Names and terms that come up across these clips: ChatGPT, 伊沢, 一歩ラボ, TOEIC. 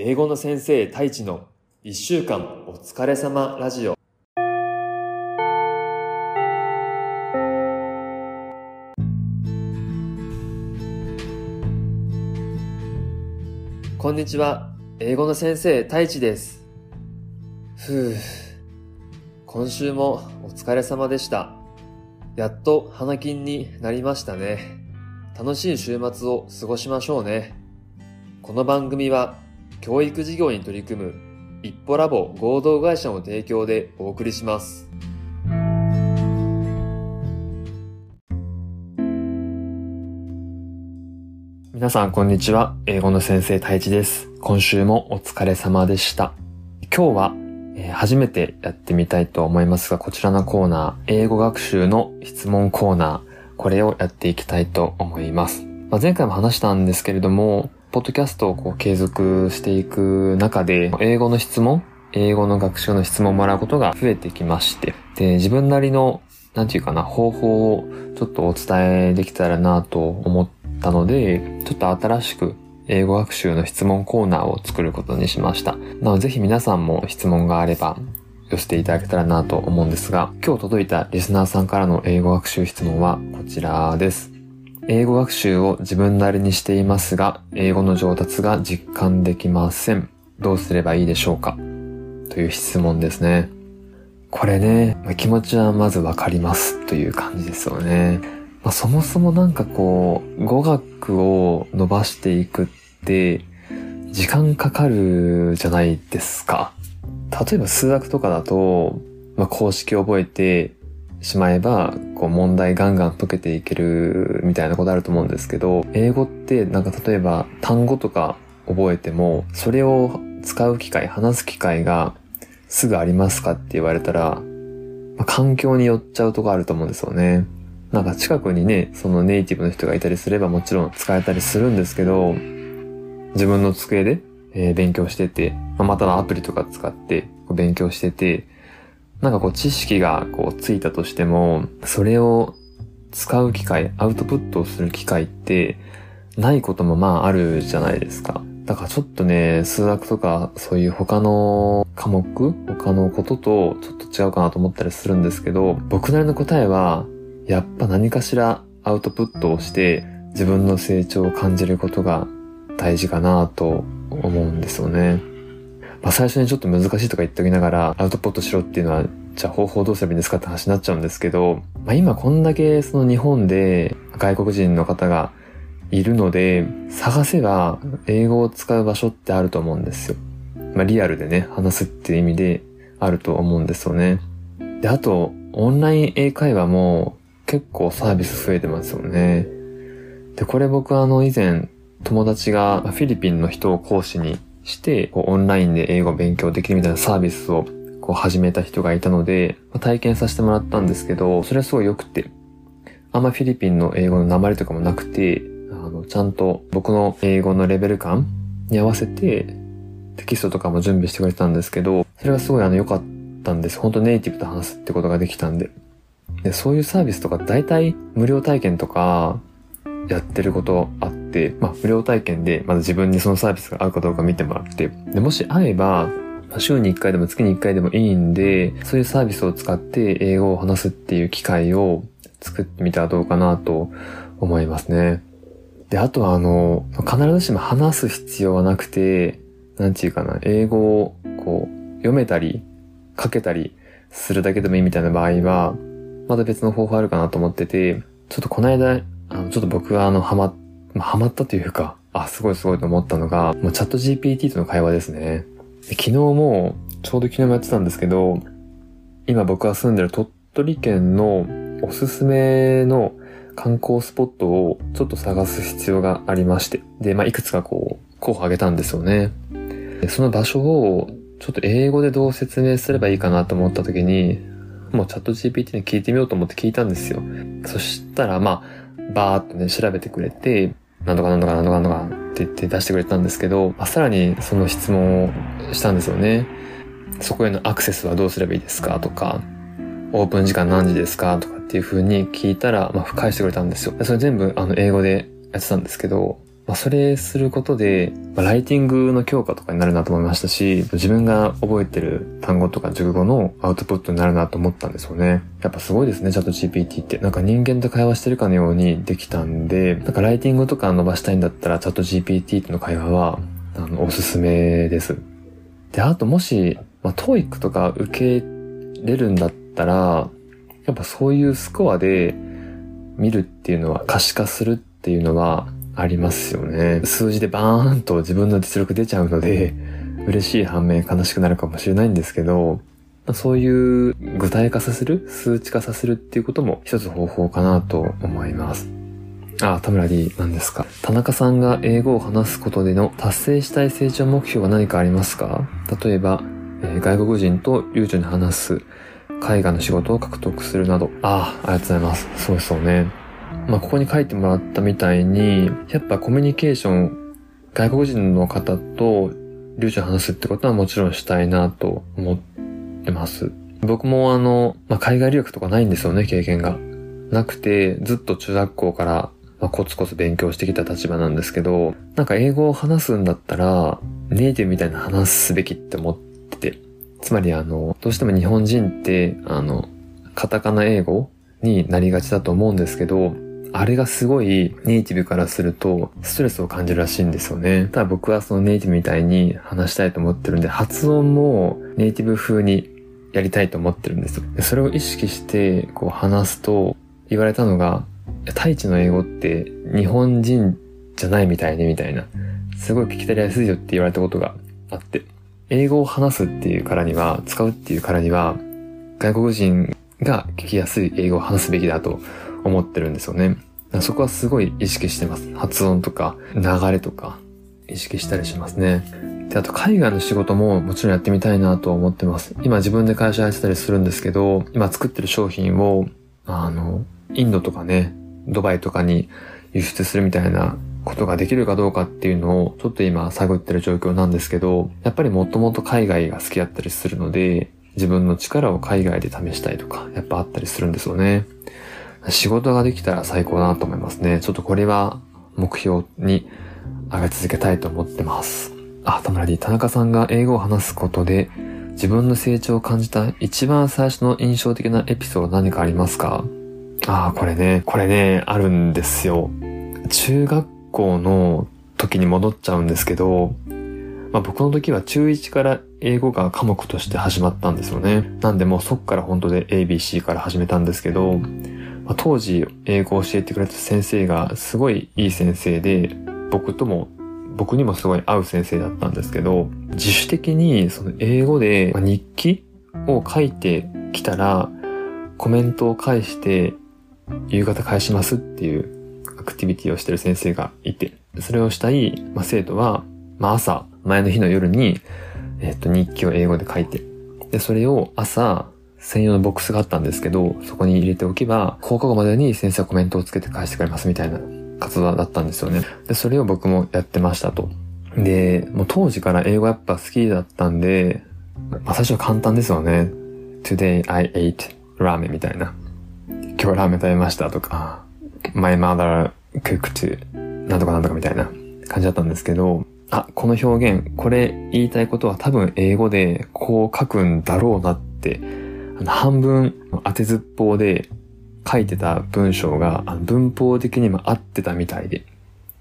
英語の先生太一の1週間お疲れ様ラジオ。こんにちは、英語の先生太一です。今週もお疲れ様でした。やっと花金になりましたね。楽しい週末を過ごしましょうね。この番組は教育事業に取り組む一歩ラボ合同会社の提供でお送りします。皆さんこんにちは、英語の先生太一です。今週もお疲れ様でした。今日は、初めてやってみたいと思いますが、こちらのコーナー、英語学習の質問コーナー、これをやっていきたいと思います。前回も話したんですけれども、ポッドキャストを継続していく中で、英語の質問、英語の学習の質問をもらうことが増えてきまして、で、自分なりの、方法をちょっとお伝えできたらなと思ったので、ちょっと新しく英語学習の質問コーナーを作ることにしました。なので、ぜひ皆さんも質問があれば寄せていただけたらなと思うんですが、今日届いたリスナーさんからの英語学習質問はこちらです。英語学習を自分なりにしていますが、英語の上達が実感できません。どうすればいいでしょうか？という質問ですね。これね、気持ちはまずわかりますという感じですよね。そもそも語学を伸ばしていくって時間かかるじゃないですか。例えば数学とかだと、公式を覚えてしまえば問題ガンガン解けていけるみたいなことあると思うんですけど、英語って例えば単語とか覚えても、それを使う機会、話す機会がすぐありますかって言われたら、環境によっちゃうとこあると思うんですよね。近くにね、そのネイティブの人がいたりすればもちろん使えたりするんですけど、自分の机で、勉強してて、またはアプリとか使って勉強してて、知識がついたとしても、それを使う機会、アウトプットをする機会ってないこともあるじゃないですか。だからちょっとね、数学とかそういう他の科目、他のこととちょっと違うかなと思ったりするんですけど、僕なりの答えは、やっぱ何かしらアウトプットをして自分の成長を感じることが大事かなと思うんですよね。最初にちょっと難しいとか言っておきながら、アウトプットしろっていうのは、じゃあ方法どうすればいいんですかって話になっちゃうんですけど、今こんだけその日本で外国人の方がいるので、探せば英語を使う場所ってあると思うんですよ。リアルでね、話すっていう意味であると思うんですよね。で、あとオンライン英会話も結構サービス増えてますよね。で、これ僕以前友達がフィリピンの人を講師にして、オンラインで英語を勉強できるみたいなサービスを始めた人がいたので、体験させてもらったんですけど、それはすごい良くて、あんまフィリピンの英語の訛りとかもなくて、ちゃんと僕の英語のレベル感に合わせてテキストとかも準備してくれたんですけど、それがすごい良かったんです。本当ネイティブと話すってことができたんで。で、そういうサービスとか大体無料体験とかやってることあって、無料体験でまず自分にそのサービスが合うかどうか見てもらって、で、もし合えば週に1回でも月に1回でもいいんで、そういうサービスを使って英語を話すっていう機会を作ってみたらどうかなと思いますね。で、あとは必ずしも話す必要はなくて、英語を読めたり書けたりするだけでもいいみたいな場合は、また別の方法あるかなと思ってて、ちょっとこの間、僕がハマったというか、すごいと思ったのが、チャット GPT との会話ですね。で、昨日も、ちょうど昨日もやってたんですけど、今僕が住んでる鳥取県のおすすめの観光スポットをちょっと探す必要がありまして。で、いくつか候補を挙げたんですよね。で、その場所を、ちょっと英語でどう説明すればいいかなと思った時に、もうチャット GPT に聞いてみようと思って聞いたんですよ。そしたらバーっとね、調べてくれて、なんとかって言って出してくれたんですけど、さらにその質問をしたんですよね。そこへのアクセスはどうすればいいですかとか、オープン時間何時ですかとかっていう風に聞いたら、返してくれたんですよ。それ全部英語でやってたんですけど、それすることで、ライティングの強化とかになるなと思いましたし、自分が覚えてる単語とか熟語のアウトプットになるなと思ったんですよね。やっぱすごいですね、チャット GPT って。なんか人間と会話してるかのようにできたんで、なんかライティングとか伸ばしたいんだったらチャット GPT との会話はおすすめです。で、あともし、TOEIC とか受けれるんだったら、やっぱそういうスコアで見るっていうのは、可視化するっていうのはありますよね。数字でバーンと自分の実力出ちゃうので、嬉しい反面悲しくなるかもしれないんですけど、そういう具体化させる、数値化させるっていうことも一つ方法かなと思います。田村 D なんですか。田中さんが英語を話すことでの達成したい成長目標は何かありますか？例えば、外国人と流暢に話す、海外の仕事を獲得するなど。ありがとうございます。そうですよね。ここに書いてもらったみたいに、やっぱコミュニケーション、外国人の方と流暢に話すってことはもちろんしたいなと思ってます。僕も海外留学とかないんですよね、経験が。なくて、ずっと中学校からコツコツ勉強してきた立場なんですけど、なんか英語を話すんだったら、ネイティブみたいな話すべきって思ってて、つまりどうしても日本人って、カタカナ英語になりがちだと思うんですけど、あれがすごいネイティブからするとストレスを感じるらしいんですよね。ただ僕はそのネイティブみたいに話したいと思ってるんで、発音もネイティブ風にやりたいと思ってるんですよ。それを意識してこう話すと言われたのが、タイチの英語って日本人じゃないみたいねみたいな、すごい聞き取りやすいよって言われたことがあって、英語を話すっていうからには、使うっていうからには、外国人が聞きやすい英語を話すべきだと思ってるんですよね。そこはすごい意識してます。発音とか流れとか意識したりしますね。で、あと海外の仕事ももちろんやってみたいなと思ってます。今自分で会社やってたりするんですけど、今作ってる商品をインドとかね、ドバイとかに輸出するみたいなことができるかどうかっていうのをちょっと今探ってる状況なんですけど、やっぱりもともと海外が好きだったりするので、自分の力を海外で試したいとかやっぱあったりするんですよね。仕事ができたら最高だなと思いますね。ちょっとこれは目標に上げ続けたいと思ってます。田村 D、 田中さんが英語を話すことで自分の成長を感じた一番最初の印象的なエピソード何かありますか？これね、あるんですよ。中学校の時に戻っちゃうんですけど、僕の時は中1から英語が科目として始まったんですよね。なんでもうそっから本当で ABC から始めたんですけど、当時英語を教えてくれた先生がすごいいい先生で、僕にもすごい合う先生だったんですけど、自主的にその英語で日記を書いてきたら、コメントを返して夕方返しますっていうアクティビティをしてる先生がいて、それをしたい生徒は朝、前の日の夜に日記を英語で書いて、でそれを朝専用のボックスがあったんですけど、そこに入れておけば放課後までに先生はコメントをつけて返してくれますみたいな活動だったんですよね。でそれを僕もやってましたと。でもう当時から英語やっぱ好きだったんで、最初は簡単ですよね。 Today I ate ramen みたいな、今日ラーメン食べましたとか、 My mother cooked なんとかなんとかみたいな感じだったんですけど、この表現、これ言いたいことは多分英語でこう書くんだろうなって半分当てずっぽうで書いてた文章が文法的にも合ってたみたいで、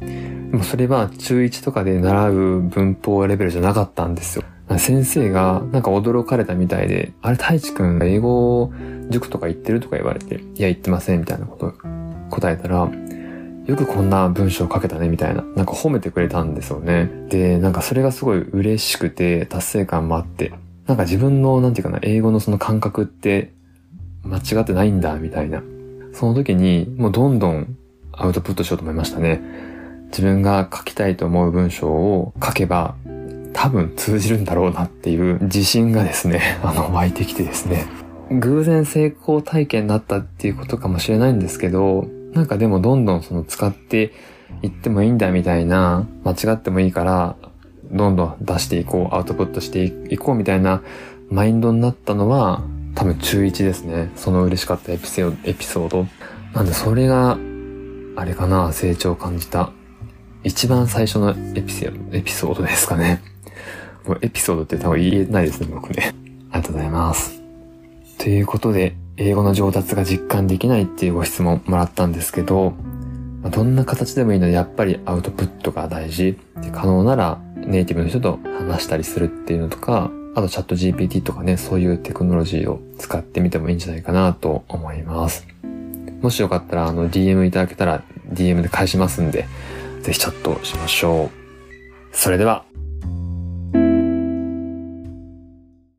でもそれは中1とかで習う文法レベルじゃなかったんですよ。先生がなんか驚かれたみたいで、あれ太一くん英語塾とか行ってるとか言われて、いや行ってませんみたいなこと答えたら、よくこんな文章書けたねみたいな、なんか褒めてくれたんですよね。で、なんかそれがすごい嬉しくて、達成感もあって、なんか自分の英語のその感覚って間違ってないんだみたいな。その時にもうどんどんアウトプットしようと思いましたね。自分が書きたいと思う文章を書けば多分通じるんだろうなっていう自信がですね、湧いてきてですね。偶然成功体験だったっていうことかもしれないんですけど、なんかでもどんどん使っていってもいいんだみたいな、間違ってもいいからどんどん出していこう、アウトプットしていこうみたいなマインドになったのは多分中1ですね。その嬉しかったエピソードなんで、それがあれかな、成長を感じた一番最初のエピソードですかね。もうエピソードって多分言えないですね、僕ね。ありがとうございます。ということで、英語の上達が実感できないっていうご質問もらったんですけど、どんな形でもいいので、やっぱりアウトプットが大事。可能ならネイティブの人と話したりするっていうのとか、あとチャット GPT とかね、そういうテクノロジーを使ってみてもいいんじゃないかなと思います。もしよかったらDM いただけたら DM で返しますんで、ぜひチャットしましょう。それでは。